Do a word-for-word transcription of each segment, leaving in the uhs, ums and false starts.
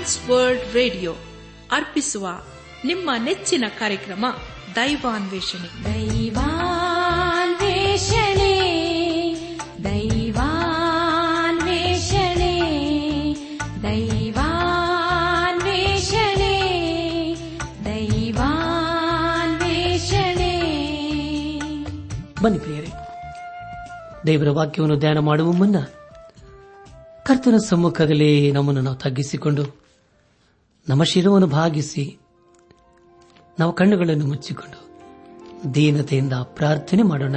ಟ್ರಾನ್ಸ್ world radio ಅರ್ಪಿಸುವ ನಿಮ್ಮ ನೆಚ್ಚಿನ ಕಾರ್ಯಕ್ರಮ ದೈವಾನ್ವೇಷಣೆ. ದೈವಾನ್ವೇಷಣೆ ದೈವಾನ್ವೇಷಣೆ ದೈವಾನ್ವೇಷಣೆ ದೈವಾನ್ವೇಷಣೆ. ಬನ್ನಿ ಪ್ರಿಯರೇ, ದೇವರ ವಾಕ್ಯವನ್ನು ಧ್ಯಾನ ಮಾಡುವ ಮುನ್ನ ಕರ್ತನ ಸಮ್ಮುಖದಲ್ಲಿ ನಮ್ಮನ್ನು ನಾವು ತಗ್ಗಿಸಿಕೊಂಡು ನಮ್ಮ ಶಿರವನ್ನು ಭಾಗಿಸಿ ನಾವು ಕಣ್ಣುಗಳನ್ನು ಮುಚ್ಚಿಕೊಂಡು ದೀನತೆಯಿಂದ ಪ್ರಾರ್ಥನೆ ಮಾಡೋಣ.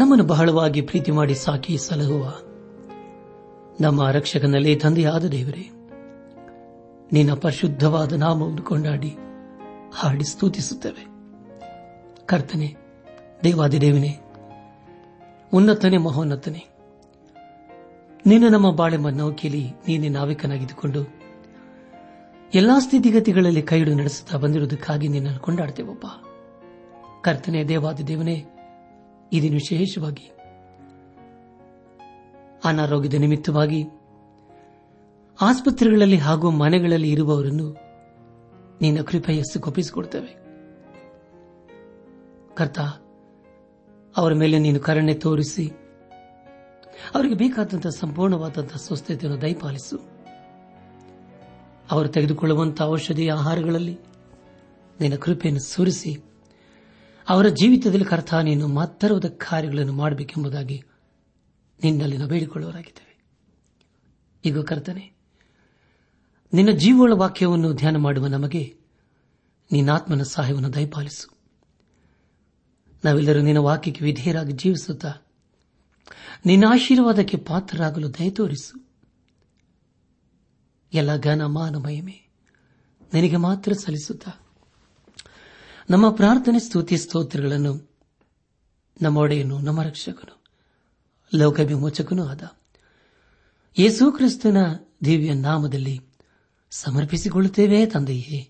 ನಮ್ಮನ್ನು ಬಹಳವಾಗಿ ಪ್ರೀತಿ ಮಾಡಿ ಸಾಕಿ ಸಲಹುವ ನಮ್ಮ ರಕ್ಷಕನಲ್ಲಿ ತಂದೆಯಾದ ದೇವರೇ, ನಿನ್ನ ಪರಿಶುದ್ಧವಾದ ನಾಮವನ್ನು ಕೊಂಡಾಡಿ ಹಾಡಿ ಸ್ತುತಿಸುತ್ತೇವೆ. ಕರ್ತನೆ, ದೇವಾದಿದೇವನೇ, ಉನ್ನತನೇ, ಮಹೋನ್ನತನೇ, ನೀನು ನಮ್ಮ ಬಾಳೆಮ್ಮ ನೌಕೆಯಲ್ಲಿ ನೀನೆ ನಾವಿಕನಾಗಿದ್ದುಕೊಂಡು ಎಲ್ಲಾ ಸ್ಥಿತಿಗತಿಗಳಲ್ಲಿ ಕೈ ಹಿಡಿದು ನಡೆಸುತ್ತಾ ಬಂದಿರುವುದಕ್ಕಾಗಿ ನಿನ್ನನ್ನು ಕೊಂಡಾಡ್ತೇವಪ್ಪ. ಕರ್ತನೆ, ದೇವಾದಿ ದೇವನೇ, ಇದನ್ನು ವಿಶೇಷವಾಗಿ ಅನಾರೋಗ್ಯದ ನಿಮಿತ್ತವಾಗಿ ಆಸ್ಪತ್ರೆಗಳಲ್ಲಿ ಹಾಗೂ ಮನೆಗಳಲ್ಲಿ ಇರುವವರನ್ನು ನಿನ್ನ ಕೃಪೆಯಸ್ಸು ಕೊಪ್ಪಿಸಿಕೊಡ್ತೇವೆ. ಕರ್ತ, ಅವರ ಮೇಲೆ ನೀನು ಕರುಣೆ ತೋರಿಸಿ ಅವರಿಗೆ ಬೇಕಾದಂತಹ ಸಂಪೂರ್ಣವಾದಂತಹ ಸ್ವಸ್ಥತೆಯನ್ನು ದಯಪಾಲಿಸು. ಅವರು ತೆಗೆದುಕೊಳ್ಳುವಂತಹ ಔಷಧಿ ಆಹಾರಗಳಲ್ಲಿ ನಿನ್ನ ಕೃಪೆಯನ್ನು ಸುರಿಸಿ ಅವರ ಜೀವಿತದಲ್ಲಿ ಕರ್ತ ನೀನು ಮಹತ್ತರವಾದ ಕಾರ್ಯಗಳನ್ನು ಮಾಡಬೇಕೆಂಬುದಾಗಿ ನಿನ್ನಲ್ಲಿ ನಾವು ಬೇಡಿಕೊಳ್ಳುವರಾಗಿದ್ದೇವೆ. ಈಗ ಕರ್ತನೆ, ನಿನ್ನ ಜೀವಗಳ ವಾಕ್ಯವನ್ನು ಧ್ಯಾನ ಮಾಡುವ ನಮಗೆ ನಿನ್ನಾತ್ಮನ ಸಹಾಯವನ್ನು ದಯಪಾಲಿಸು. ನಾವೆಲ್ಲರೂ ನಿನ್ನ ವಾಕ್ಯಕ್ಕೆ ವಿಧೇಯರಾಗಿ ಜೀವಿಸುತ್ತಾ ನಿನ್ನ ಆಶೀರ್ವಾದಕ್ಕೆ ಪಾತ್ರರಾಗಲು ದಯ ತೋರಿಸು. ಎಲ್ಲ ಘನ ಮಾನ ಮಹಿಮೆ ನಿನಗೆ ಮಾತ್ರ ಸಲ್ಲಿಸುತ್ತಾ ನಮ್ಮ ಪ್ರಾರ್ಥನೆ ಸ್ತುತಿ ಸ್ತೋತ್ರಗಳನ್ನು ನಮ್ಮ ಒಡೆಯನು, ನಮ್ಮ ರಕ್ಷಕನು, ಲೋಕ ವಿಮೋಚಕನೂ ಆದ ಯೇಸು ಕ್ರಿಸ್ತನ ದಿವ್ಯ ನಾಮದಲ್ಲಿ ಸಮರ್ಪಿಸಿಕೊಳ್ಳುತ್ತೇವೆ ತಂದೆಯೇ,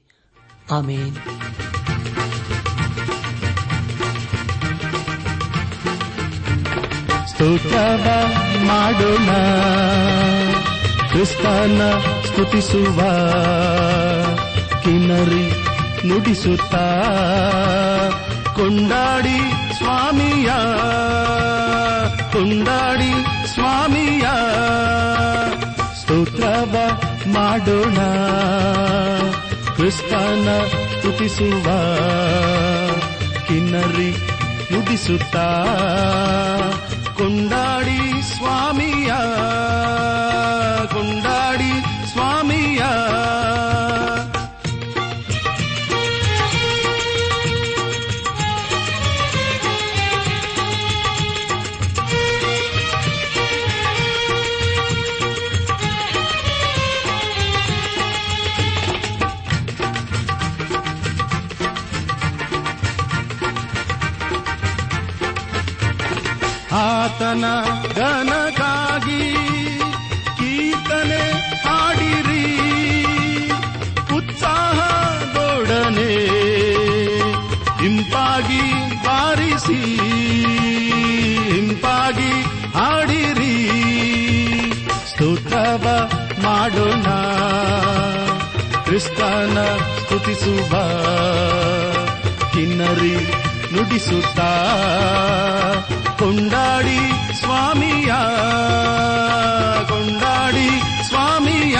ಆಮೇನ್. ಸ್ತೋತ್ರವ ಮಾಡೋಣ, ಕ್ರಿಸ್ತನ ಸ್ತುತಿಸುವ ಕಿನ್ನರಿ ನುಡಿಸುತ್ತ ಕೊಂಡಾಡಿ ಸ್ವಾಮಿಯ, ಕೊಂಡಾಡಿ ಸ್ವಾಮಿಯ. ಸ್ತೋತ್ರವ ಮಾಡೋಣ, ಕ್ರಿಸ್ತನ ಸ್ತುತಿಸುವ ಕಿನ್ನರಿ ನುಡಿಸುತ್ತ ಕೊಂಡಾಡಿ ಸ್ವಾಮಿಯ, ಕೊಂಡಾಡಿ ಸ್ವಾಮಿಯ. ಆತನ ಘನಕ್ಕಾಗಿ ಕೀರ್ತನೆ ಹಾಡಿರಿ, ಉತ್ಸಾಹದೊಡನೆ ಇಂಪಾಗಿ ಬಾರಿಸಿ, ಇಂಪಾಗಿ ಹಾಡಿರಿ. ಸ್ತೋತ್ರವ ಮಾಡೋಣ, ಕ್ರಿಸ್ತನ ಸ್ತುತಿಸುವ ಕಿನ್ನರಿ ನುಡಿಸುತ್ತಾ ಕೊಂಡಾಡಿ ಸ್ವಾಮಿಯ, ಕೊಂಡಾಡಿ ಸ್ವಾಮಿಯ.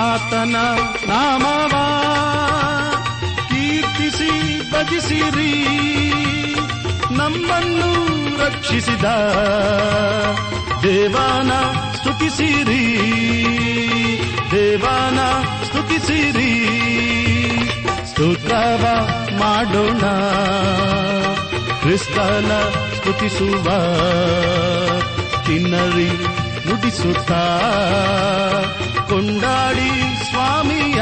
ಆತನ ನಾಮವ ಕೀರ್ತಿಸಿ ಭಜಿಸಿರಿ, ನಮ್ಮನ್ನು ರಕ್ಷಿಸಿದ ದೇವಾನ ಸ್ತುತಿಸಿರಿ, ದೇವಾನ ಸ್ತುತಿಸಿರಿ. ಸ್ತೋತ್ರವ ಮಾಡೋಣ, ಕ್ರಿಸ್ತನ ಸ್ತುತಿಸುವ ಕಿನ್ನರಿ ನುಡಿಸುತ್ತ ಕೊಂಡಾಡಿ ಸ್ವಾಮಿಯ,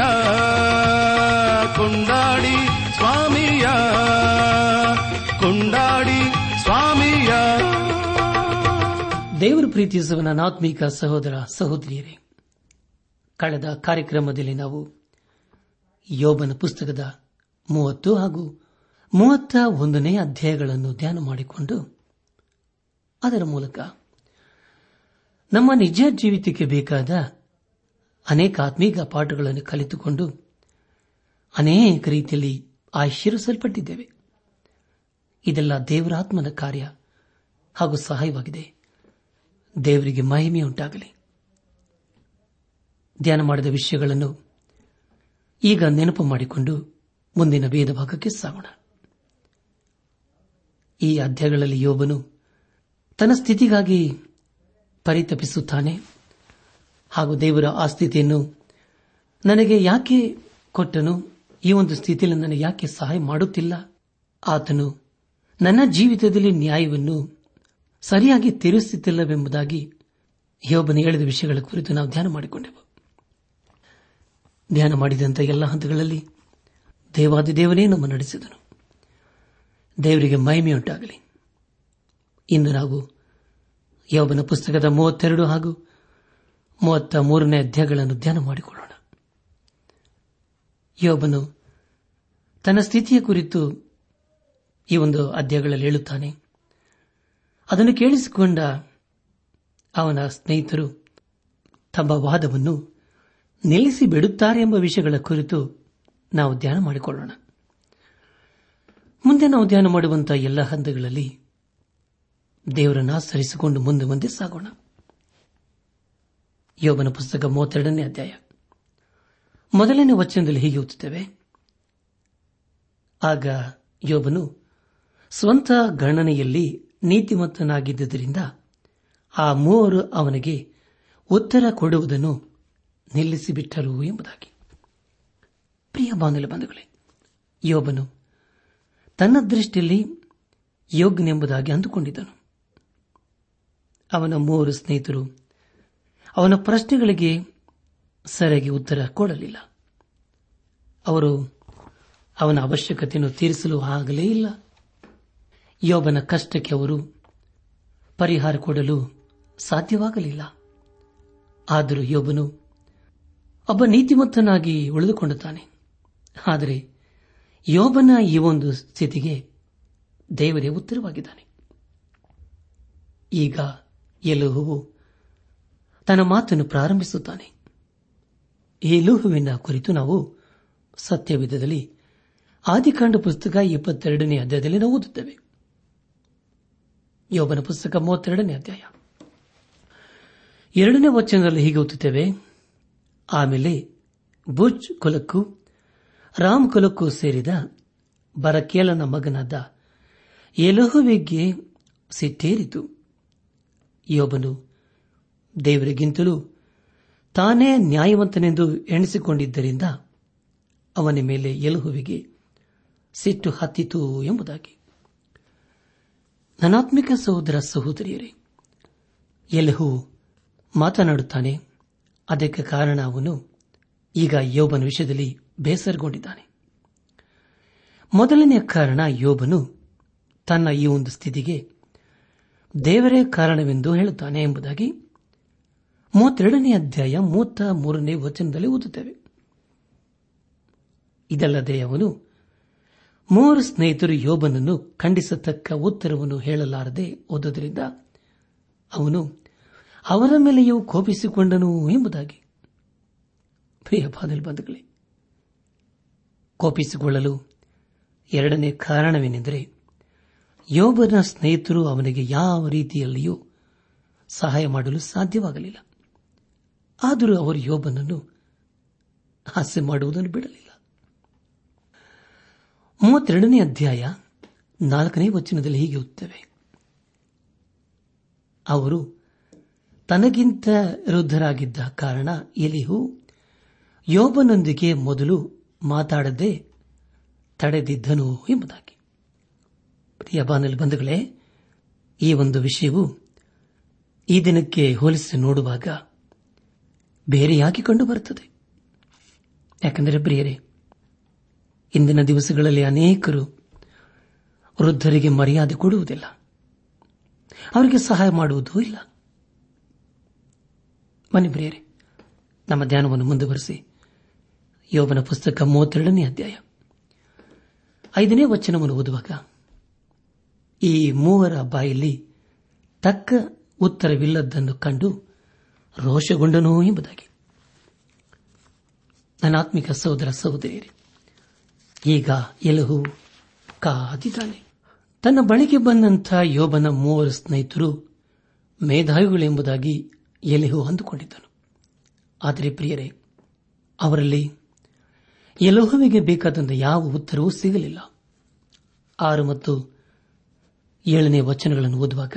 ಕೊಂಡಾಡಿ ಸ್ವಾಮಿಯ. ಪ್ರೀತಿಸುವ ಆತ್ಮೀಕ ಸಹೋದರ ಸಹೋದರಿಯರೇ, ಕಳೆದ ಕಾರ್ಯಕ್ರಮದಲ್ಲಿ ನಾವು ಯೋಬನ ಪುಸ್ತಕದ ಮೂವತ್ತು ಹಾಗೂ ಮೂವತ್ತ ಒಂದನೇ ಅಧ್ಯಾಯಗಳನ್ನು ಧ್ಯಾನ ಮಾಡಿಕೊಂಡು ಅದರ ಮೂಲಕ ನಮ್ಮ ನಿಜ ಜೀವಿತಕ್ಕೆ ಬೇಕಾದ ಅನೇಕ ಆತ್ಮೀಕ ಪಾಠಗಳನ್ನು ಕಲಿತುಕೊಂಡು ಅನೇಕ ರೀತಿಯಲ್ಲಿ ಆಶೀರ್ವಿಸಲ್ಪಟ್ಟಿದ್ದೇವೆ. ಇದೆಲ್ಲ ದೇವರ ಆತ್ಮನ ಕಾರ್ಯ ಹಾಗೂ ಸಹಾಯವಾಗಿದೆ. ದೇವರಿಗೆ ಮಹಿಮೆಯುಂಟಾಗಲಿ. ಧ್ಯಾನ ಮಾಡಿದ ವಿಷಯಗಳನ್ನು ಈಗ ನೆನಪು ಮಾಡಿಕೊಂಡು ಮುಂದಿನ ವೇದ ಭಾಗಕ್ಕೆ ಸಾಗೋಣ. ಈ ಅಧ್ಯಾಯಗಳಲ್ಲಿ ಯೋಬನು ತನ್ನ ಸ್ಥಿತಿಗಾಗಿ ಪರಿತಪಿಸುತ್ತಾನೆ ಹಾಗೂ ದೇವರ ಆ ಸ್ಥಿತಿಯನ್ನು ನನಗೆ ಯಾಕೆ ಕೊಟ್ಟನು, ಈ ಒಂದು ಸ್ಥಿತಿಯಲ್ಲಿ ನನಗೆ ಯಾಕೆ ಸಹಾಯ ಮಾಡುತ್ತಿಲ್ಲ, ಆತನು ನನ್ನ ಜೀವಿತದಲ್ಲಿ ನ್ಯಾಯವನ್ನು ಸರಿಯಾಗಿ ತೀರಿಸುತ್ತಿಲ್ಲವೆಂಬುದಾಗಿ ಯೋಬನು ಹೇಳಿದ ವಿಷಯಗಳ ಕುರಿತು ನಾವು ಧ್ಯಾನ ಮಾಡಿಕೊಂಡೆವು. ಧ್ಯಾನ ಮಾಡಿದಂಥ ಎಲ್ಲ ಹಂತಗಳಲ್ಲಿ ದೇವಾದಿ ದೇವನೇ ನಮ್ಮ ನಡೆಸಿದನು. ದೇವರಿಗೆ ಮಹಿಮೆಯುಂಟಾಗಲಿ. ಇಂದು ನಾವು ಯೋಬನ ಪುಸ್ತಕದ ಮೂವತ್ತೆರಡು ಹಾಗೂ ಮೂವತ್ತ ಮೂರನೇ ಅಧ್ಯಾಯಗಳನ್ನು ಧ್ಯಾನ ಮಾಡಿಕೊಳ್ಳೋಣ. ಯೋಬನು ತನ್ನ ಸ್ಥಿತಿಯ ಕುರಿತು ಈ ಒಂದು ಅಧ್ಯಾಯಗಳಲ್ಲಿ ಹೇಳುತ್ತಾನೆ. ಅದನ್ನು ಕೇಳಿಸಿಕೊಂಡ ಅವನ ಸ್ನೇಹಿತರು ತಮ್ಮ ವಾದವನ್ನು ನಿಲ್ಲಿಸಿ ಬಿಡುತ್ತಾರೆ ಎಂಬ ವಿಷಯಗಳ ಕುರಿತು ನಾವು ಧ್ಯಾನ ಮಾಡಿಕೊಳ್ಳೋಣ. ಮುಂದೆ ನಾವು ಧ್ಯಾನ ಮಾಡುವಂತಹ ಎಲ್ಲ ಹಂತಗಳಲ್ಲಿ ದೇವರನ್ನು ಆಚರಿಸಿಕೊಂಡು ಮುಂದೆ ಮುಂದೆ ಸಾಗೋಣ. ಯೋಬನ ಪುಸ್ತಕ ಮೂವತ್ತೆರಡನೇ ಅಧ್ಯಾಯ ಮೊದಲನೇ ವಚನದಲ್ಲಿ ಹೀಗೆ ಓದುತ್ತೇವೆ: ಆಗ ಯೋಬನು ಸ್ವಂತ ಗಣನೆಯಲ್ಲಿ ನೀತಿಮತ್ತನಾಗಿದ್ದರಿಂದ ಆ ಮೂವರು ಅವನಿಗೆ ಉತ್ತರ ಕೊಡುವುದನ್ನು ನಿಲ್ಲಿಸಿಬಿಟ್ಟರು ಎಂಬುದಾಗಿ. ಪ್ರಿಯ ಬಾಂಧವರೇ, ಯೋಬನು ತನ್ನ ದೃಷ್ಟಿಯಲ್ಲಿ ಯೋಗ್ಯನೆಂಬುದಾಗಿ ಅಂದುಕೊಂಡಿದ್ದನು. ಅವನ ಮೂವರು ಸ್ನೇಹಿತರು ಅವನ ಪ್ರಶ್ನೆಗಳಿಗೆ ಸರಿಯಾಗಿ ಉತ್ತರ ಕೊಡಲಿಲ್ಲ. ಅವರು ಅವನ ಅವಶ್ಯಕತೆಯನ್ನು ತೀರಿಸಲು ಆಗಲೇ ಇಲ್ಲ. ಯೋಬನ ಕಷ್ಟಕ್ಕೆ ಅವರು ಪರಿಹಾರ ಕೊಡಲು ಸಾಧ್ಯವಾಗಲಿಲ್ಲ. ಆದರೂ ಯೋಬನು ಒಬ್ಬ ನೀತಿಮತ್ತನಾಗಿ ಉಳಿದುಕೊಂಡಿದ್ದಾನೆ. ಆದರೆ ಯೋಬನ ಈ ಒಂದು ಸ್ಥಿತಿಗೆ ದೇವರೇ ಉತ್ತರವಾಗಿದ್ದಾನೆ. ಈಗ ಎಲೋಹುವು ತನ್ನ ಮಾತನ್ನು ಪ್ರಾರಂಭಿಸುತ್ತಾನೆ. ಎಲೋಹುವಿನ ಕುರಿತು ನಾವು ಸತ್ಯವೇದದಲ್ಲಿ ಆದಿಕಾಂಡ ಪುಸ್ತಕ ಇಪ್ಪತ್ತೆರಡನೇ ಅಧ್ಯಾಯದಲ್ಲಿ ನಾವು ಓದುತ್ತೇವೆ. ಯೋಬನ ಪುಸ್ತಕ ಮೂವತ್ತೆರಡನೇ ಅಧ್ಯಾಯ ಎರಡನೇ ವಚನದಲ್ಲಿ ಹೀಗೆ ಓದುತ್ತೇವೆ: ಆಮೇಲೆ ಬುಜ್ ಕುಲಕ್ಕೂ ರಾಮ್ ಕುಲಕ್ಕೂ ಸೇರಿದ ಬರಕೇಲನ ಮಗನಾದ ಎಲೋಹುವಿಗೆ ಸಿಟ್ಟೇರಿತು. ಯೋಬನು ದೇವರಿಗಿಂತಲೂ ತಾನೇ ನ್ಯಾಯವಂತನೆಂದು ಎಣಿಸಿಕೊಂಡಿದ್ದರಿಂದ ಅವನ ಮೇಲೆ ಎಲೋಹುವಿಗೆ ಸಿಟ್ಟು ಹತ್ತಿತು ಎಂಬುದಾಗಿ. ನನಾತ್ಮಿಕ ಸಹೋದರ ಸಹೋದರಿಯರೇ, ಎಲೋಹುವು ಮಾತನಾಡುತ್ತಾನೆ. ಅದಕ್ಕೆ ಕಾರಣ ಅವನು ಈಗ ಯೋಬನ ವಿಷಯದಲ್ಲಿ ಬೇಸರಗೊಂಡಿದ್ದಾನೆ. ಮೊದಲನೆಯ ಕಾರಣ ಯೋಬನು ತನ್ನ ಈ ಒಂದು ಸ್ಥಿತಿಗೆ ದೇವರೇ ಕಾರಣವೆಂದು ಹೇಳುತ್ತಾನೆ ಎಂಬುದಾಗಿ ಮೂವತ್ತೆರಡನೇ ಅಧ್ಯಾಯ ಮೂವತ್ತ ಮೂರನೇ ವಚನದಲ್ಲಿ ಓದುತ್ತೇವೆ. ಇದಲ್ಲದೆ ಅವನು ಮೂವರು ಸ್ನೇಹಿತರು ಯೋಬನನ್ನು ಖಂಡಿಸತಕ್ಕ ಉತ್ತರವನ್ನು ಹೇಳಲಾರದೆ ಓದುವುದರಿಂದ ಅವನು ಅವರ ಮೇಲೆಯೂ ಕೋಪಿಸಿಕೊಂಡನು ಎಂಬುದಾಗಿ. ಪ್ರಿಯ ಬಾಂಧವರೇ, ಕೋಪಿಸಿಕೊಳ್ಳಲು ಎರಡನೇ ಕಾರಣವೇನೆಂದರೆ ಯೋಬನ ಸ್ನೇಹಿತರು ಅವನಿಗೆ ಯಾವ ರೀತಿಯಲ್ಲಿಯೂ ಸಹಾಯ ಮಾಡಲು ಸಾಧ್ಯವಾಗಲಿಲ್ಲ. ಆದರೂ ಅವರು ಯೋಬನನ್ನು ಹಾಸ್ಯ ಮಾಡುವುದನ್ನು ಬಿಡಲಿಲ್ಲ. ಮೂವತ್ತೆರಡನೇ ಅಧ್ಯಾಯ ನಾಲ್ಕನೇ ವಚನದಲ್ಲಿ ಹೀಗೆ ಓದುತ್ತೇವೆ: ಅವರು ತನಗಿಂತ ವೃದ್ಧರಾಗಿದ್ದ ಕಾರಣ ಎಲೀಹು ಯೋಬನೊಂದಿಗೆ ಮೊದಲು ಮಾತಾಡದೆ ತಡೆದಿದ್ದನು ಎಂಬುದಾಗಿ. ಪ್ರಿಯ ಬಾಂಧವರೇ, ಈ ಒಂದು ವಿಷಯವು ಈ ದಿನಕ್ಕೆ ಹೋಲಿಸಿ ನೋಡುವಾಗ ಬೇರೆಯಾಗಿ ಕಂಡುಬರುತ್ತದೆ. ಯಾಕೆಂದರೆ ಪ್ರಿಯರೇ, ಇಂದಿನ ದಿವಸಗಳಲ್ಲಿ ಅನೇಕರು ವೃದ್ಧರಿಗೆ ಮರ್ಯಾದೆ ಕೊಡುವುದಿಲ್ಲ, ಅವರಿಗೆ ಸಹಾಯ ಮಾಡುವುದೂ ಇಲ್ಲ. ಬನ್ನಿ ಪ್ರಿಯರೇ, ನಮ್ಮ ಧ್ಯಾನವನ್ನು ಮುಂದುವರೆಸಿ ಯೋಬನ ಪುಸ್ತಕ ಮೂವತ್ತೆರಡನೇ ಅಧ್ಯಾಯ ಐದನೇ ವಚನವನ್ನು ಓದುವಾಗ, ಈ ಮೂವರ ಬಾಯಲ್ಲಿ ತಕ್ಕ ಉತ್ತರವಿಲ್ಲದನ್ನು ಕಂಡು ರೋಷಗೊಂಡನು ಎಂಬುದಾಗಿ. ನನ್ನಾತ್ಮಿಕ ಸಹೋದರ ಸಹೋದರಿಯರೇ, ಈಗ ಎಲಹು ಕಾದಿದ್ದಾನೆ. ತನ್ನ ಬಳಿಗೆ ಬಂದಂಥ ಯೋಬನ ಮೂವರು ಸ್ನೇಹಿತರು ಮೇಧಾವಿಗಳೆಂಬುದಾಗಿ ಎಲಹು ಅಂದುಕೊಂಡಿದ್ದನು. ಆದರೆ ಪ್ರಿಯರೇ, ಅವರಲ್ಲಿ ಎಲಹುವಿಗೆ ಬೇಕಾದಂಥ ಯಾವ ಉತ್ತರವೂ ಸಿಗಲಿಲ್ಲ. ಆರು ಮತ್ತು ಏಳನೇ ವಚನಗಳನ್ನು ಓದುವಾಗ,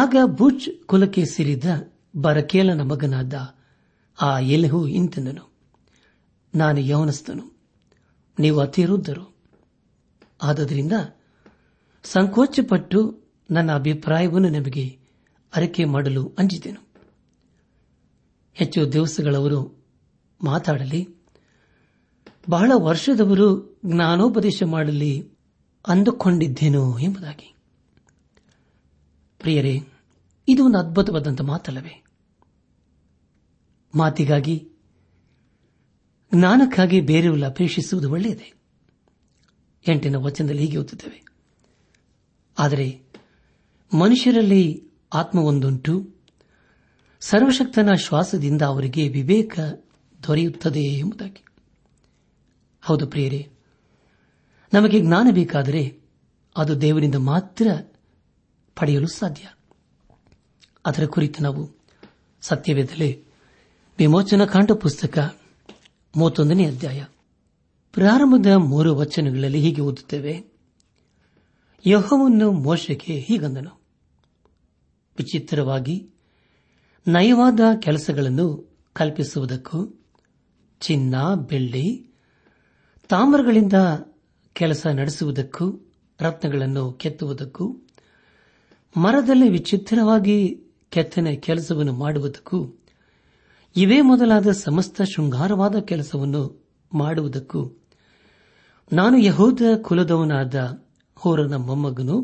ಆಗ ಬುಜ್ ಕುಲಕ್ಕೆ ಸೇರಿದ ಬರಕೇಲನ ಮಗನಾದ ಆ ಎಲಹು ಇಂತೆಂದನು, ನಾನು ಯೌವನಸ್ಥನು, ನೀವು ಅತಿವೃದ್ಧರು, ಆದ್ದರಿಂದ ಸಂಕೋಚಪಟ್ಟು ನನ್ನ ಅಭಿಪ್ರಾಯವನ್ನು ನಿಮಗೆ ಅರಿಕೆ ಮಾಡಲು ಅಂಜಿದೆನು. ಹೆಚ್ಚು ದಿವಸಗಳವರು ಮಾತಾಡಲಿ, ಬಹಳ ವರ್ಷದವರು ಜ್ಞಾನೋಪದೇಶ ಮಾಡಲಿ ಅಂದುಕೊಂಡಿದ್ದೇನೋ ಎಂಬುದಾಗಿ. ಪ್ರಿಯರೇ, ಇದು ಒಂದು ಅದ್ಭುತವಾದಂಥ ಮಾತಲ್ಲವೇ? ಮಾತಿಗಾಗಿ, ಜ್ಞಾನಕ್ಕಾಗಿ ಬೇರೆಯವ್ರನ್ನ ಅಪೇಕ್ಷಿಸುವುದು ಒಳ್ಳೆಯದೇ. ಎಂಟನೇ ವಚನದಲ್ಲಿ ಹೀಗೆ ಓದುತ್ತೇವೆ, ಆದರೆ ಮನುಷ್ಯರಲ್ಲಿ ಆತ್ಮವೊಂದುಂಟು, ಸರ್ವಶಕ್ತನ ಶ್ವಾಸದಿಂದ ಅವರಿಗೆ ವಿವೇಕ ದೊರೆಯುತ್ತದೆ ಎಂಬುದಾಗಿ. ಹೌದು ಪ್ರಿಯರೇ, ನಮಗೆ ಜ್ಞಾನ ಬೇಕಾದರೆ ಅದು ದೇವರಿಂದ ಮಾತ್ರ ಪಡೆಯಲು ಸಾಧ್ಯ. ಅದರ ಕುರಿತು ನಾವು ಸತ್ಯವೇದಲೆ ವಿಮೋಚನಕಾಂಡ ಪುಸ್ತಕ ಮೂವತ್ತೊಂದನೇ ಅಧ್ಯಾಯ ಪ್ರಾರಂಭದ ಮೂರು ವಚನಗಳಲ್ಲಿ ಹೀಗೆ ಓದುತ್ತೇವೆ, ಯೆಹೋವನು ಮೋಶೆಗೆ ಹೀಗಂದನು, ವಿಚಿತ್ರವಾಗಿ ನಯವಾದ ಕೆಲಸಗಳನ್ನು ಕಲ್ಪಿಸುವುದಕ್ಕೂ ಚಿನ್ನ ಬೆಳ್ಳಿ ತಾಮ್ರಗಳಿಂದ ಕೆಲಸ ನಡೆಸುವುದಕ್ಕೂ ರತ್ನಗಳನ್ನು ಕೆತ್ತುವುದಕ್ಕೂ ಮರದಲ್ಲಿ ವಿಚಿತ್ರವಾಗಿ ಕೆತ್ತನೆ ಕೆಲಸವನ್ನು ಮಾಡುವುದಕ್ಕೂ ಇವೇ ಮೊದಲಾದ ಸಮಸ್ತ ಶೃಂಗಾರವಾದ ಕೆಲಸವನ್ನು ಮಾಡುವುದಕ್ಕೂ ನಾನು ಯೆಹೂದ ಕುಲದವನಾದ ಹೋರನ ಮೊಮ್ಮಗನೂ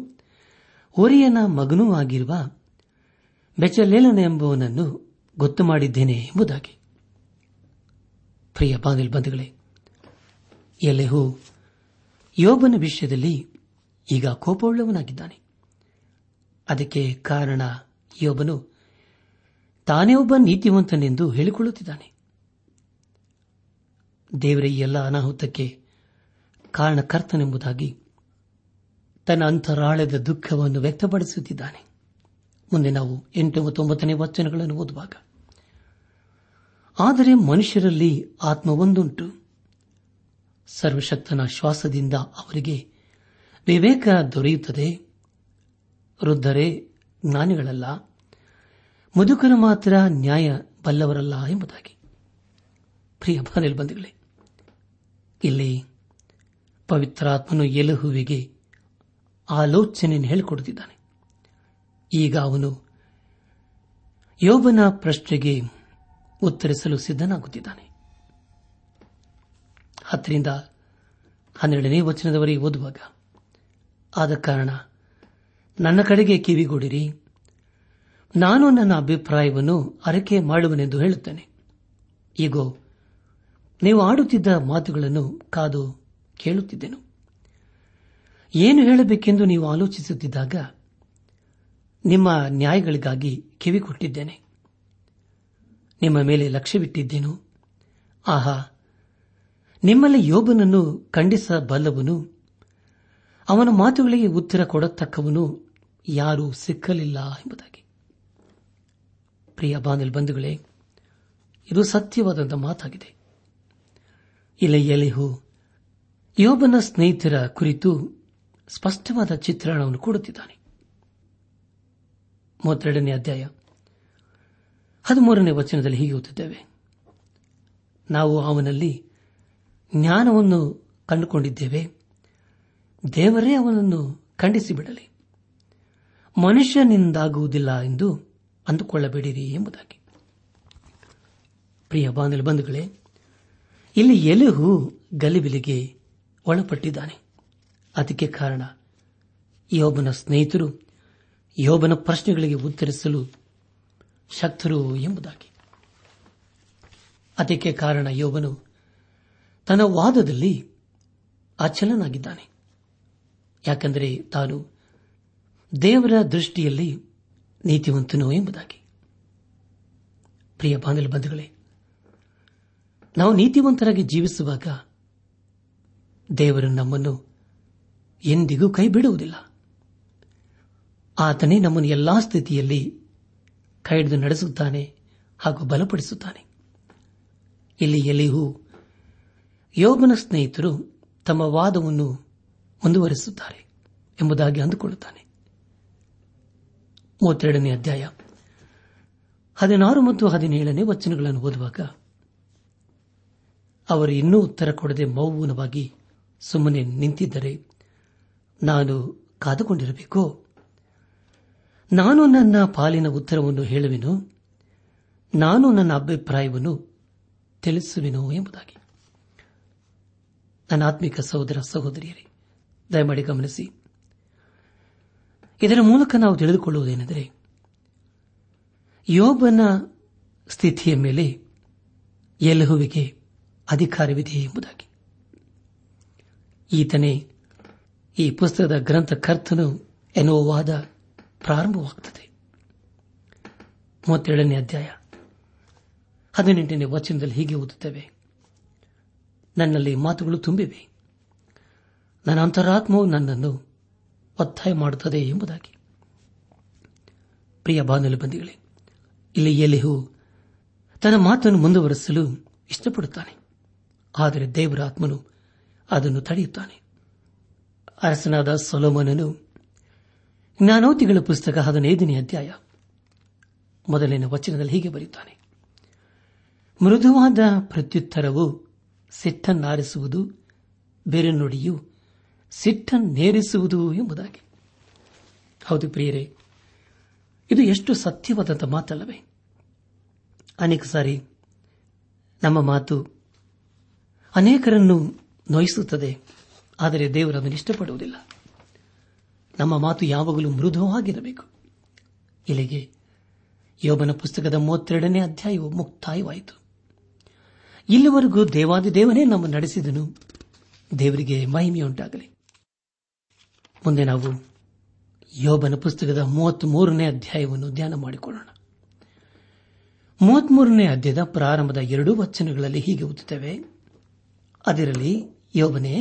ಹೋರಿಯನ ಮಗನೂ ಆಗಿರುವ ಬೆಚಲೇಲನೆಂಬುವನನ್ನು ಗೊತ್ತು ಮಾಡಿದ್ದೇನೆ ಎಂಬುದಾಗಿ. ಪ್ರಿಯ ಬಾಂಧವರೇ, ಎಲಹು ಯೋಬನ ವಿಷಯದಲ್ಲಿ ಈಗ ಕೋಪವುಳ್ಳವನಾಗಿದ್ದಾನೆ. ಅದಕ್ಕೆ ಕಾರಣ ಯೋಬನು ತಾನೇ ಒಬ್ಬ ನೀತಿವಂತನೆಂದು ಹೇಳಿಕೊಳ್ಳುತ್ತಿದ್ದಾನೆ. ದೇವರ ಈ ಎಲ್ಲ ಅನಾಹುತಕ್ಕೆ ಕಾರಣಕರ್ತನೆಂಬುದಾಗಿ ತನ್ನ ಅಂತರಾಳದ ದುಃಖವನ್ನು ವ್ಯಕ್ತಪಡಿಸುತ್ತಿದ್ದಾನೆ. ಮುಂದೆ ನಾವು ಎಂಟು ಮತ್ತು ಒಂಬತ್ತನೇ ವಚನಗಳನ್ನು ಓದುವಾಗ, ಆದರೆ ಮನುಷ್ಯರಲ್ಲಿ ಆತ್ಮವೊಂದುಂಟು, ಸರ್ವಶಕ್ತನ ಶ್ವಾಸದಿಂದ ಅವರಿಗೆ ವಿವೇಕ ದೊರೆಯುತ್ತದೆ. ವೃದ್ಧರೇ ಜ್ಞಾನಿಗಳಲ್ಲ, ಮುದುಕರು ಮಾತ್ರ ನ್ಯಾಯ ಬಲ್ಲವರಲ್ಲ ಎಂಬುದಾಗಿ. ಪ್ರಿಯ ಬಂಧುಗಳೇ, ಇಲ್ಲಿ ಪವಿತ್ರಾತ್ಮನು ಎಲಹುವಿಗೆ ಆಲೋಚನೆಯನ್ನು ಹೇಳಿಕೊಡುತ್ತಿದ್ದಾನೆ. ಈಗ ಅವನು ಯೋಬನ ಪ್ರಶ್ನೆಗೆ ಉತ್ತರಿಸಲು ಸಿದ್ಧನಾಗುತ್ತಿದ್ದಾನೆ. ಹತ್ತರಿಂದ ಹನ್ನೆರಡನೇ ವಚನದವರೆಗೆ ಓದುವಾಗ, ಆದ ಕಾರಣ ನನ್ನ ಕಡೆಗೆ ಕಿವಿಗೊಡಿರಿ, ನಾನು ನನ್ನ ಅಭಿಪ್ರಾಯವನ್ನು ಅರಿಕೆ ಮಾಡುವನೆಂದು ಹೇಳುತ್ತೇನೆ. ಈಗೋ ನೀವು ಆಡುತ್ತಿದ್ದ ಮಾತುಗಳನ್ನು ಕಾದು ಕೇಳುತ್ತಿದ್ದೆನು. ಏನು ಹೇಳಬೇಕೆಂದು ನೀವು ಆಲೋಚಿಸುತ್ತಿದ್ದಾಗ ನಿಮ್ಮ ನ್ಯಾಯಗಳಿಗಾಗಿ ಕಿವಿ ಕೊಟ್ಟಿದ್ದೇನೆ, ನಿಮ್ಮ ಮೇಲೆ ಲಕ್ಷ್ಯವಿಟ್ಟಿದ್ದೇನು. ಆಹಾ, ನಿಮ್ಮಲ್ಲಿ ಯೋಬನನ್ನು ಖಂಡಿಸಬಲ್ಲವನು, ಅವನ ಮಾತುಗಳಿಗೆ ಉತ್ತರ ಕೊಡತಕ್ಕವನು ಯಾರೂ ಸಿಕ್ಕಲಿಲ್ಲ ಎಂಬುದಾಗಿ. ಪ್ರಿಯ ಬಾಂಧವ ಬಂಧುಗಳೇ, ಇದು ಸತ್ಯವಾದಂಥ ಮಾತಾಗಿದೆ. ಇಲ್ಲಿ ಎಲಹು ಯೋಬನ ಸ್ನೇಹಿತರ ಕುರಿತು ಸ್ಪಷ್ಟವಾದ ಚಿತ್ರಣವನ್ನು ಕೊಡುತ್ತಿದ್ದಾನೆ. ಮೂವತ್ತೆರಡನೇ ಅಧ್ಯಾಯ ಹದಿಮೂರನೇ ವಚನದಲ್ಲಿ ಹೀಗೆ ಓದುತ್ತೇವೆ, ನಾವು ಅವನಲ್ಲಿ ಜ್ಞಾನವನ್ನು ಕಂಡುಕೊಂಡಿದ್ದೇವೆ, ದೇವರೇ ಅವನನ್ನು ಖಂಡಿಸಿಬಿಡಲಿ, ಮನುಷ್ಯನಿಂದಾಗುವುದಿಲ್ಲ ಎಂದು ಅಂದುಕೊಳ್ಳಬೇಡಿರಿ ಎಂಬುದಾಗಿ. ಪ್ರಿಯ ಬಾಂಧವ ಬಂಧುಗಳೇ, ಇಲ್ಲಿ ಎಲಹು ಗಲಿಬಿಲಿಗೆ ಒಳಪಟ್ಟಿದ್ದಾನೆ. ಅದಕ್ಕೆ ಕಾರಣ ಯೋಬನ ಸ್ನೇಹಿತರು ಯೋಬನ ಪ್ರಶ್ನೆಗಳಿಗೆ ಉತ್ತರಿಸಲು ಶತ್ರು ಎಂಬುದಾಗಿ. ಅದಕ್ಕೆ ಕಾರಣ ಯೋಬನು ತನ್ನ ವಾದದಲ್ಲಿ ಅಚಲನಾಗಿದ್ದಾನೆ. ಯಾಕೆಂದರೆ ತಾನು ದೇವರ ದೃಷ್ಟಿಯಲ್ಲಿ ನೀತಿವಂತನು ಎಂಬುದಾಗಿ. ಪ್ರಿಯ ಬಾಂಧವರೇ, ನಾವು ನೀತಿವಂತರಾಗಿ ಜೀವಿಸುವಾಗ ದೇವರು ನಮ್ಮನ್ನು ಎಂದಿಗೂ ಕೈ ಬಿಡುವುದಿಲ್ಲ. ಆತನೇ ನಮ್ಮನ್ನು ಎಲ್ಲಾ ಸ್ಥಿತಿಯಲ್ಲಿ ಕೈ ಹಿಡಿದು ನಡೆಸುತ್ತಾನೆ ಹಾಗೂ ಬಲಪಡಿಸುತ್ತಾನೆ. ಇಲ್ಲಿ ಎಲೀಹು ಯೋಬನ ಸ್ನೇಹಿತರು ತಮ್ಮ ವಾದವನ್ನು ಮುಂದುವರಿಸುತ್ತಾರೆ ಎಂಬುದಾಗಿ ಅಂದುಕೊಳ್ಳುತ್ತಾನೆ. ಮೂವತ್ತೆರಡನೇ ಅಧ್ಯಾಯ ಹದಿನಾರು ಮತ್ತು ಹದಿನೇಳನೇ ವಚನಗಳನ್ನು ಓದುವಾಗ, ಅವರು ಇನ್ನೂ ಉತ್ತರ ಕೊಡದೆ ಮೌನವಾಗಿ ಸುಮ್ಮನೆ ನಿಂತಿದ್ದರೆ ನಾನು ಕಾದುಕೊಂಡಿರಬೇಕೋ? ನಾನು ನನ್ನ ಪಾಲಿನ ಉತ್ತರವನ್ನು ಹೇಳುವೆನು, ನಾನು ನನ್ನ ಅಭಿಪ್ರಾಯವನ್ನು ತಿಳಿಸುವೆನು ಎಂಬುದಾಗಿ. ನನ್ನ ಆತ್ಮಿಕ ಸಹೋದರ ಸಹೋದರಿಯರೇ, ದಯಮಾಡಿ ಗಮನಿಸಿ. ಇದರ ಮೂಲಕ ನಾವು ತಿಳಿದುಕೊಳ್ಳುವುದೇನೆಂದರೆ, ಯೋಬನ ಸ್ಥಿತಿಯ ಮೇಲೆ ಎಲೀಹುವಿಗೆ ಅಧಿಕಾರವಿದೆಯೇ ಎಂಬುದಾಗಿ. ಈತನೇ ಈ ಪುಸ್ತಕದ ಗ್ರಂಥಕರ್ತನು ಎನ್ನುವ ವಾದ ಪ್ರಾರಂಭವಾಗುತ್ತದೆ. ಮೂವತ್ತೇಳನೇ ಅಧ್ಯಾಯ ಹದಿನೆಂಟನೇ ವಚನದಲ್ಲಿ ಹೀಗೆ ಓದುತ್ತೇವೆ, ನನ್ನಲ್ಲಿ ಮಾತುಗಳು ತುಂಬಿವೆ, ನನ್ನ ಅಂತರಾತ್ಮವು ನನ್ನನ್ನು ಒತ್ತಾಯ ಮಾಡುತ್ತದೆ ಎಂಬುದಾಗಿ. ಪ್ರಿಯ ಬಾಂಧವರೇ, ಇಲ್ಲಿ ಎಲೀಹು ತನ್ನ ಮಾತನ್ನು ಮುಂದುವರೆಸಲು ಇಷ್ಟಪಡುತ್ತಾನೆ, ಆದರೆ ದೇವರ ಆತ್ಮನು ಅದನ್ನು ತಡೆಯುತ್ತಾನೆ. ಅರಸನಾದ ಸೊಲೊಮೋನನು ಜ್ಞಾನೋತಿಗಳ ಪುಸ್ತಕ ಹದಿನೈದನೇ ಅಧ್ಯಾಯ ಮೊದಲಿನ ವಚನದಲ್ಲಿ ಹೀಗೆ ಬರೆಯುತ್ತಾನೆ, ಮೃದುವಾದ ಪ್ರತ್ಯುತ್ತರವು ಸಿಟ್ಟನ್ನಾರಿಸುವುದು, ಬೇರೆ ನುಡಿಯು ಸಿಟ್ಟನ್ನೇರಿಸುವುದು ಎಂಬುದಾಗಿ. ಹೌದು ಪ್ರಿಯರೇ, ಇದು ಎಷ್ಟು ಸತ್ಯವಾದಂಥ ಮಾತಲ್ಲವೇ? ಅನೇಕ ಸಾರಿ ನಮ್ಮ ಮಾತು ಅನೇಕರನ್ನು ನೋಯಿಸುತ್ತದೆ, ಆದರೆ ದೇವರು ಅದನ್ನು ಇಷ್ಟಪಡುವುದಿಲ್ಲ. ನಮ್ಮ ಮಾತು ಯಾವಾಗಲೂ ಮೃದುವಾಗಿರಬೇಕು. ಇಲ್ಲಿಗೆ ಯೋಬನ ಪುಸ್ತಕದ ಮೂವತ್ತೆರಡನೇ ಅಧ್ಯಾಯವು ಮುಕ್ತಾಯವಾಯಿತು. ಇಲ್ಲಿವರೆಗೂ ದೇವಾದಿದೇವನೇ ನಮ್ಮ ನಡೆಸಿದನು. ದೇವರಿಗೆ ಮಹಿಮೆಯುಂಟಾಗಲಿ. ಮುಂದೆ ನಾವು ಯೋಬನ ಪುಸ್ತಕದ ಮೂವತ್ಮೂರನೇ ಅಧ್ಯಾಯವನ್ನು ಧ್ಯಾನ ಮಾಡಿಕೊಳ್ಳೋಣ. ಮೂವತ್ಮೂರನೇ ಅಧ್ಯಾಯದ ಪ್ರಾರಂಭದ ಎರಡೂ ವಚನಗಳಲ್ಲಿ ಹೀಗೆ ಓದುತ್ತೇವೆ, ಅದಿರಲಿ ಯೋಬನೇ,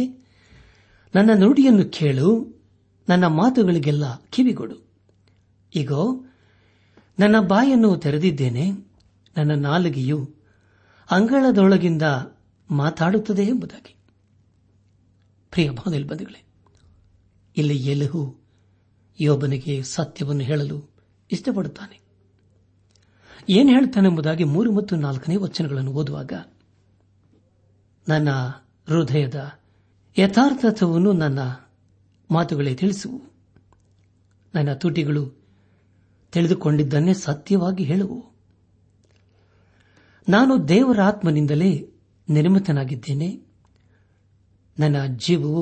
ನನ್ನ ನುಡಿಯನ್ನು ಕೇಳು, ನನ್ನ ಮಾತುಗಳಿಗೆಲ್ಲ ಕಿವಿಗೊಡು. ಇಗೋ, ನನ್ನ ಬಾಯನ್ನು ತೆರೆದಿದ್ದೇನೆ, ನನ್ನ ನಾಲಿಗೆಯು ಅಂಗಳದೊಳಗಿಂದ ಮಾತಾಡುತ್ತದೆ ಎಂಬುದಾಗಿ. ಪ್ರಿಯ ಬಾಂಧವರೇ, ಇಲ್ಲಿ ಎಲೀಹು ಯೋಬನಿಗೆ ಸತ್ಯವನ್ನು ಹೇಳಲು ಇಷ್ಟಪಡುತ್ತಾನೆ. ಏನು ಹೇಳ್ತಾನೆಂಬುದಾಗಿ ಮೂರು ಮತ್ತು ನಾಲ್ಕನೇ ವಚನಗಳನ್ನು ಓದುವಾಗ, ನನ್ನ ಹೃದಯದ ಯಥಾರ್ಥತ್ವವನ್ನು ನನ್ನ ಮಾತುಗಳೇ ತಿಳಿಸುವು, ನನ್ನ ತುಟಿಗಳು ತಿಳಿದುಕೊಂಡಿದ್ದನ್ನೇ ಸತ್ಯವಾಗಿ ಹೇಳುವು. ನಾನು ದೇವರ ಆತ್ಮನಿಂದಲೇ ನಿರ್ಮಿತನಾಗಿದ್ದೇನೆ, ನನ್ನ ಜೀವವು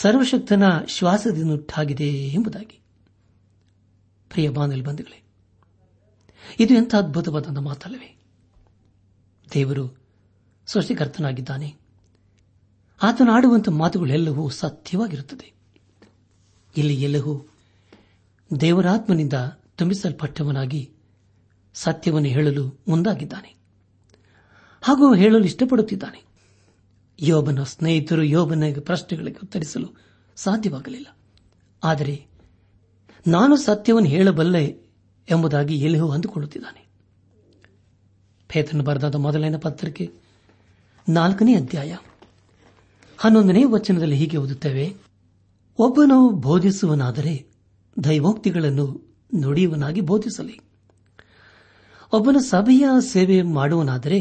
ಸರ್ವಶಕ್ತನ ಶ್ವಾಸದಿಂದುಂಟಾಗಿದೆ ಎಂಬುದಾಗಿ. ಪ್ರಿಯ ಬಾಂಧವರೇ, ಇದು ಎಂಥ ಅದ್ಭುತವಾದ ಮಾತಲ್ಲವೇ? ದೇವರು ಸೃಷ್ಟಿಕರ್ತನಾಗಿದ್ದಾನೆ. ಆತನು ಆಡುವಂಥ ಮಾತುಗಳೆಲ್ಲವೂ ಸತ್ಯವಾಗಿರುತ್ತದೆ. ಇಲ್ಲಿ ಎಲ್ಲವೂ ದೇವರಾತ್ಮನಿಂದ ತುಂಬಿಸಲ್ಪಟ್ಟವನಾಗಿ ಸತ್ಯವನ್ನು ಹೇಳಲು ಮುಂದಾಗಿದ್ದಾನೆ ಹಾಗೂ ಹೇಳಲು ಇಷ್ಟಪಡುತ್ತಿದ್ದಾನೆ. ಯೋಬನ ಸ್ನೇಹಿತರು ಯೋಬನ ಪ್ರಶ್ನೆಗಳಿಗೆ ಉತ್ತರಿಸಲು ಸಾಧ್ಯವಾಗಲಿಲ್ಲ, ಆದರೆ ನಾನು ಸತ್ಯವನ್ನು ಹೇಳಬಲ್ಲೆ ಎಂಬುದಾಗಿ ಎಲೀಹು ಅಂದುಕೊಳ್ಳುತ್ತಿದ್ದಾನೆ. ಪೇತ್ರನ ಬರೆದಾದ ಮೊದಲನೇ ಪತ್ರಕ್ಕೆ ನಾಲ್ಕನೇ ಅಧ್ಯಾಯ ಹನ್ನೊಂದನೇ ವಚನದಲ್ಲಿ ಹೀಗೆ ಓದುತ್ತೇವೆ, ಒಬ್ಬನು ಬೋಧಿಸುವನಾದರೆ ದೈವೋಕ್ತಿಗಳನ್ನು ನುಡಿಯುವನಾಗಿ ಬೋಧಿಸಲಿ, ಒಬ್ಬನ ಸಭೆಯ ಸೇವೆ ಮಾಡುವನಾದರೆ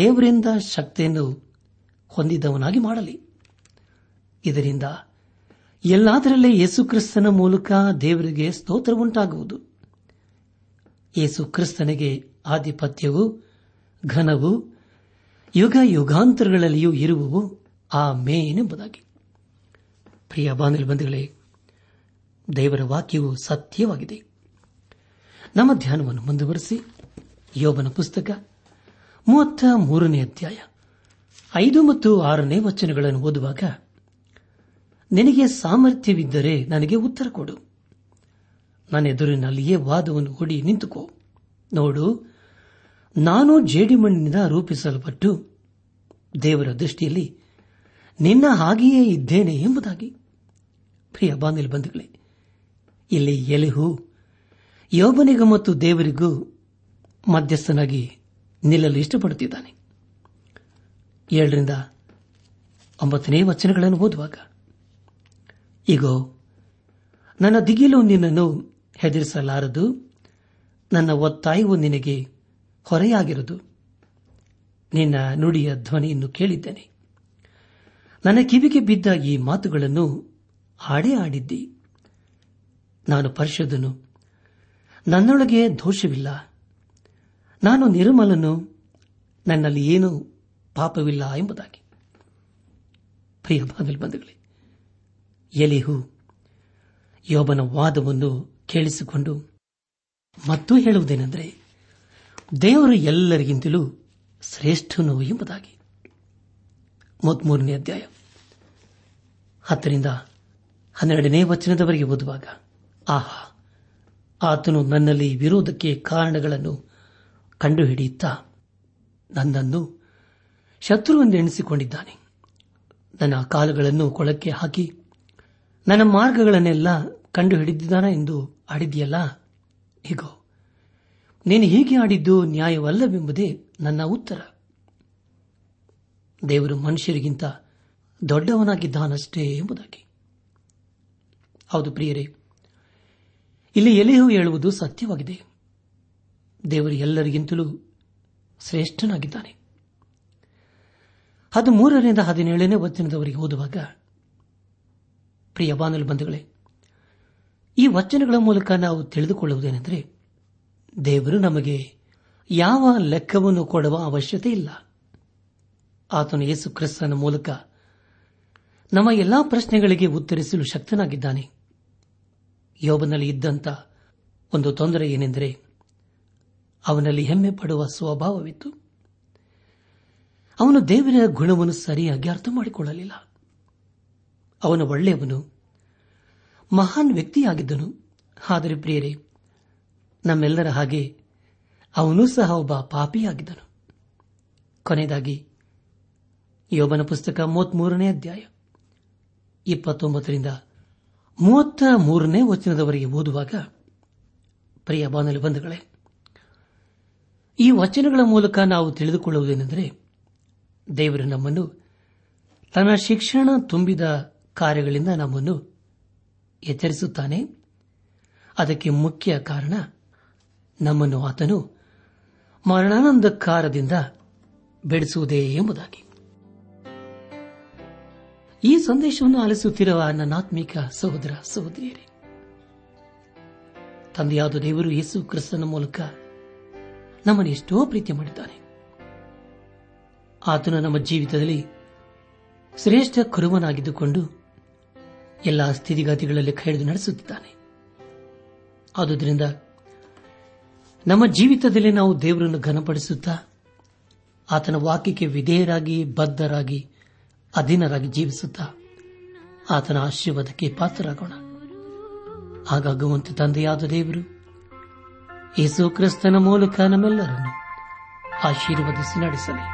ದೇವರಿಂದ ಶಕ್ತಿಯನ್ನು ಹೊಂದಿದವನಾಗಿ ಮಾಡಲಿ, ಇದರಿಂದ ಎಲ್ಲಾದರಲ್ಲೇ ಯೇಸುಕ್ರಿಸ್ತನ ಮೂಲಕ ದೇವರಿಗೆ ಸ್ತೋತ್ರ ಉಂಟಾಗುವುದು. ಯೇಸುಕ್ರಿಸ್ತನಿಗೆ ಆಧಿಪತ್ಯವೂ ಘನವೂ ಯುಗ ಯುಗಾಂತರಗಳಲ್ಲಿಯೂ ಇರುವವು, ಆಮೇನ್ ಎಂಬುದಾಗಿ. ಪ್ರಿಯ ಬಾಂಧವರೇ, ದೇವರ ವಾಕ್ಯವು ಸತ್ಯವಾಗಿದೆ. ನಮ್ಮ ಧ್ಯಾನವನ್ನು ಮುಂದುವರೆಸಿ ಯೋಬನ ಪುಸ್ತಕ ಮೂವತ್ತ ಮೂರನೇ ಅಧ್ಯಾಯ ಐದು ಮತ್ತು ಆರನೇ ವಚನಗಳನ್ನು ಓದುವಾಗ, ನಿನಗೆ ಸಾಮರ್ಥ್ಯವಿದ್ದರೆ ನನಗೆ ಉತ್ತರ ಕೊಡು, ನನ್ನೆದುರಿನಲ್ಲಿಯೇ ವಾದವನ್ನು ಹೂಡಿ ನಿಂತುಕೋ. ನೋಡು, ನಾನು ಜೇಡಿಮಣ್ಣಿನಿಂದ ರೂಪಿಸಲ್ಪಟ್ಟು ದೇವರ ದೃಷ್ಟಿಯಲ್ಲಿ ನಿನ್ನ ಹಾಗೆಯೇ ಇದ್ದೇನೆ ಎಂಬುದಾಗಿ. ಪ್ರಿಯ ಬಾಂಧವ ಬಂಧುಗಳೇ, ಇಲ್ಲಿ ಎಲಿಹು ಯೋಬನಿಗೂ ಮತ್ತು ದೇವರಿಗೂ ಮಧ್ಯಸ್ಥನಾಗಿ ನಿಲ್ಲಲು ಇಷ್ಟಪಡುತ್ತಿದ್ದಾನೆ. ಏಳರಿಂದ ಒಂಬತ್ತನೇ ವಚನಗಳನ್ನು ಓದುವಾಗ, ಇಗೋ, ನನ್ನ ದಿಗಿಲು ನಿನ್ನನ್ನು ಹೆದರಿಸಲಾರದು, ನನ್ನ ಒತ್ತಾಯವು ನಿನಗೆ ಹೊರೆಯಾಗಿರದು. ನಿನ್ನ ನುಡಿಯ ಧ್ವನಿಯನ್ನು ಕೇಳಿದ್ದೇನೆ, ನನ್ನ ಕಿವಿಗೆ ಬಿದ್ದ ಈ ಮಾತುಗಳನ್ನು ಹಾಡೇ ಆಡಿದ್ದಿ. ನಾನು ಪರಿಶುದ್ಧನು, ನನ್ನೊಳಗೆ ದೋಷವಿಲ್ಲ, ನಾನು ನಿರ್ಮಲನು, ನನ್ನಲ್ಲಿ ಏನೂ ಪಾಪವಿಲ್ಲ ಎಂಬುದಾಗಿ. ಪ್ರಿಯ ಬಾಂಧವರೇ, ಎಲಿಹು ಯೋಬನ ವಾದವನ್ನು ಕೇಳಿಸಿಕೊಂಡು ಮತ್ತೂ ಹೇಳುವುದೇನೆಂದರೆ, ದೇವರು ಎಲ್ಲರಿಗಿಂತಲೂ ಶ್ರೇಷ್ಠನು ಎಂಬುದಾಗಿ. ಮೂವತ್ಮೂರನೇ ಅಧ್ಯಾಯ ಹತ್ತರಿಂದ ಹನ್ನೆರಡನೇ ವಚನದವರೆಗೆ ಓದುವಾಗ, ಆಹಾ, ಆತನು ನನ್ನಲ್ಲಿ ವಿರೋಧಕ್ಕೆ ಕಾರಣಗಳನ್ನು ಕಂಡುಹಿಡಿಯುತ್ತಾ ನನ್ನನ್ನು ಶತ್ರುವೆಂದು ಎಣಿಸಿಕೊಂಡಿದ್ದಾನೆ. ನನ್ನ ಕಾಲುಗಳನ್ನು ಕೊಳಕ್ಕೆ ಹಾಕಿ ನನ್ನ ಮಾರ್ಗಗಳನ್ನೆಲ್ಲ ಕಂಡುಹಿಡಿದಿದ್ದಾನೆ ಎಂದು ಆಡಿದೆಯಲ್ಲ. ಹೀಗೋ, ನೀನು ಹೀಗೆ ಆಡಿದ್ದು ನ್ಯಾಯವಲ್ಲವೆಂಬುದೇ ನನ್ನ ಉತ್ತರ. ದೇವರು ಮನುಷ್ಯರಿಗಿಂತ ದೊಡ್ಡವನಾಗಿದ್ದಾನಷ್ಟೇ ಎಂಬುದಾಗಿ. ಹೌದು ಪ್ರಿಯರೇ, ಇಲ್ಲಿ ಎಲಿಹು ಹೇಳುವುದು ಸತ್ಯವಾಗಿದೆ. ದೇವರು ಎಲ್ಲರಿಗಿಂತಲೂ ಶ್ರೇಷ್ಠನಾಗಿದ್ದಾನೆ. ಅದು ಮೂರರಿಂದ ಹದಿನೇಳನೇ ವಚನದವರೆಗೆ ಓದುವಾಗ, ಪ್ರಿಯ ಬಾನುಲಿ ಬಂಧುಗಳೇ, ಈ ವಚನಗಳ ಮೂಲಕ ನಾವು ತಿಳಿದುಕೊಳ್ಳುವುದೇನೆಂದರೆ, ದೇವರು ನಮಗೆ ಯಾವ ಲೆಕ್ಕವನ್ನು ಕೊಡುವ ಅವಶ್ಯಕತೆ ಇಲ್ಲ. ಆತನು ಯೇಸು ಕ್ರಿಸ್ತನ ಮೂಲಕ ನಮ್ಮ ಎಲ್ಲಾ ಪ್ರಶ್ನೆಗಳಿಗೆ ಉತ್ತರಿಸಲು ಶಕ್ತನಾಗಿದ್ದಾನೆ. ಯೋಬನಲ್ಲಿ ಇದ್ದಂಥ ಒಂದು ತೊಂದರೆ ಏನೆಂದರೆ, ಅವನಲ್ಲಿ ಹೆಮ್ಮೆ ಪಡುವ ಸ್ವಭಾವವಿತ್ತು. ಅವನು ದೇವರ ಗುಣವನ್ನು ಸರಿಯಾಗಿ ಅರ್ಥ ಮಾಡಿಕೊಳ್ಳಲಿಲ್ಲ. ಅವನು ಒಳ್ಳೆಯವನು, ಮಹಾನ್ ವ್ಯಕ್ತಿಯಾಗಿದ್ದನು. ಆದರೆ ಪ್ರಿಯರೇ, ನಮ್ಮೆಲ್ಲರ ಹಾಗೆ ಅವನೂ ಸಹ ಒಬ್ಬ ಪಾಪಿಯಾಗಿದ್ದನು. ಕೊನೆಯದಾಗಿ ಯೋಬನ ಪುಸ್ತಕ ಮೂವತ್ಮೂರನೇ ಅಧ್ಯಾಯ ಇಪ್ಪತ್ತೊಂಬತ್ತರಿಂದ ಮೂವತ್ತ ಮೂರನೇ ವಚನದವರೆಗೆ ಓದುವಾಗ, ಪ್ರಿಯ ಬಾಂಧವ ಬಂಧುಗಳೇ, ಈ ವಚನಗಳ ಮೂಲಕ ನಾವು ತಿಳಿದುಕೊಳ್ಳುವುದೇನೆಂದರೆ, ದೇವರು ನಮ್ಮನ್ನು ತನ್ನ ಶಿಕ್ಷಣ ತುಂಬಿದ ಕಾರ್ಯಗಳಿಂದ ನಮ್ಮನ್ನು ಎಚ್ಚರಿಸುತ್ತಾನೆ. ಅದಕ್ಕೆ ಮುಖ್ಯ ಕಾರಣ, ನಮ್ಮನ್ನು ಆತನು ಮರಣಾನಂದಕಾರದಿಂದ ಬಿಡಿಸುವುದೇ ಎಂಬುದಾಗಿ. ಈ ಸಂದೇಶವನ್ನು ಆಲಿಸುತ್ತಿರುವ ನನ್ನಾತ್ಮೀಕ ಸಹೋದರ ಸಹೋದರಿಯರೇ, ತಂದೆಯಾದ ದೇವರು ಯೇಸು ಕ್ರಿಸ್ತನ ಮೂಲಕ ನಮ್ಮನ್ನು ಎಷ್ಟೋ ಪ್ರೀತಿ ಮಾಡಿದ್ದಾನೆ. ಆತನು ನಮ್ಮ ಜೀವಿತದಲ್ಲಿ ಶ್ರೇಷ್ಠ ಕುರುಬನಾಗಿದ್ದುಕೊಂಡು ಎಲ್ಲ ಸ್ಥಿತಿಗತಿಗಳಲ್ಲಿ ಕೈದು ನಡೆಸುತ್ತಿದ್ದಾನೆ. ಆದುದರಿಂದ ನಮ್ಮ ಜೀವಿತದಲ್ಲಿ ನಾವು ದೇವರನ್ನು ಘನಪಡಿಸುತ್ತಾ ಆತನ ವಾಕ್ಯಕ್ಕೆ ವಿಧೇಯರಾಗಿ ಬದ್ಧರಾಗಿ ಅಧೀನರಾಗಿ ಜೀವಿಸುತ್ತಾ ಆತನ ಆಶೀರ್ವಾದಕ್ಕೆ ಪಾತ್ರರಾಗೋಣ. ಹಾಗಾಗುವಂತೆ ತಂದೆಯಾದ ದೇವರು ಯೇಸು ಕ್ರಿಸ್ತನ ಮೂಲಕ ನಮ್ಮೆಲ್ಲರನ್ನು ಆಶೀರ್ವದಿಸಿ ನಡೆಸಲಿ.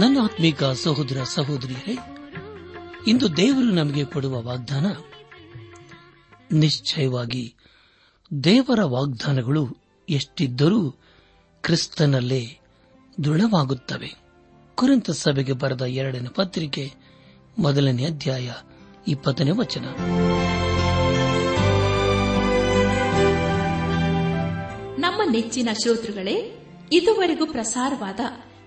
ನನ್ನ ಆತ್ಮೀಕ ಸಹೋದರ ಸಹೋದರಿಯರೇ, ಇಂದು ದೇವರು ನಮಗೆ ಕೊಡುವ ವಾಗ್ದಾನ ನಿಶ್ಚಯವಾಗಿ ದೇವರ ವಾಗ್ದಾನಗಳು ಎಷ್ಟಿದ್ದರೂ ಕ್ರಿಸ್ತನಲ್ಲೇ ದೃಢವಾಗುತ್ತವೆ. ಕುರಿಂಥ ಸಭೆಗೆ ಬರೆದ ಎರಡನೇ ಪತ್ರಿಕೆ ಮೊದಲನೇ ಅಧ್ಯಾಯ ಇಪ್ಪತ್ತನೇ ವಚನ. ನಮ್ಮ ನೆಚ್ಚಿನ ಶ್ರೋತೃಗಳೇ, ಇದುವರೆಗೂ ಪ್ರಸಾರವಾದ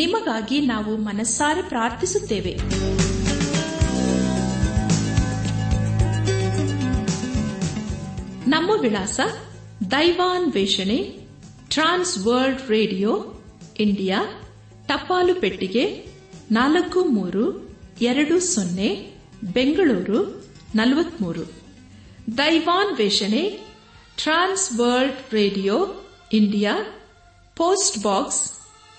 ನಿಮಗಾಗಿ ನಾವು ಮನಸ್ಸಾರೆ ಪ್ರಾರ್ಥಿಸುತ್ತೇವೆ. ನಮ್ಮ ವಿಳಾಸ ದೈವಾನ್ವೇಷಣೆ, ಟ್ರಾನ್ಸ್ ವರ್ಲ್ಡ್ ರೇಡಿಯೋ ಇಂಡಿಯಾ, ಟಪಾಲು ಪೆಟ್ಟಿಗೆ ನಾಲ್ಕು ಮೂರು ಎರಡು ಸೊನ್ನೆ, ಬೆಂಗಳೂರು ನಲವತ್ಮೂರು. ದೈವಾನ್ವೇಷಣೆ trans world radio India, post box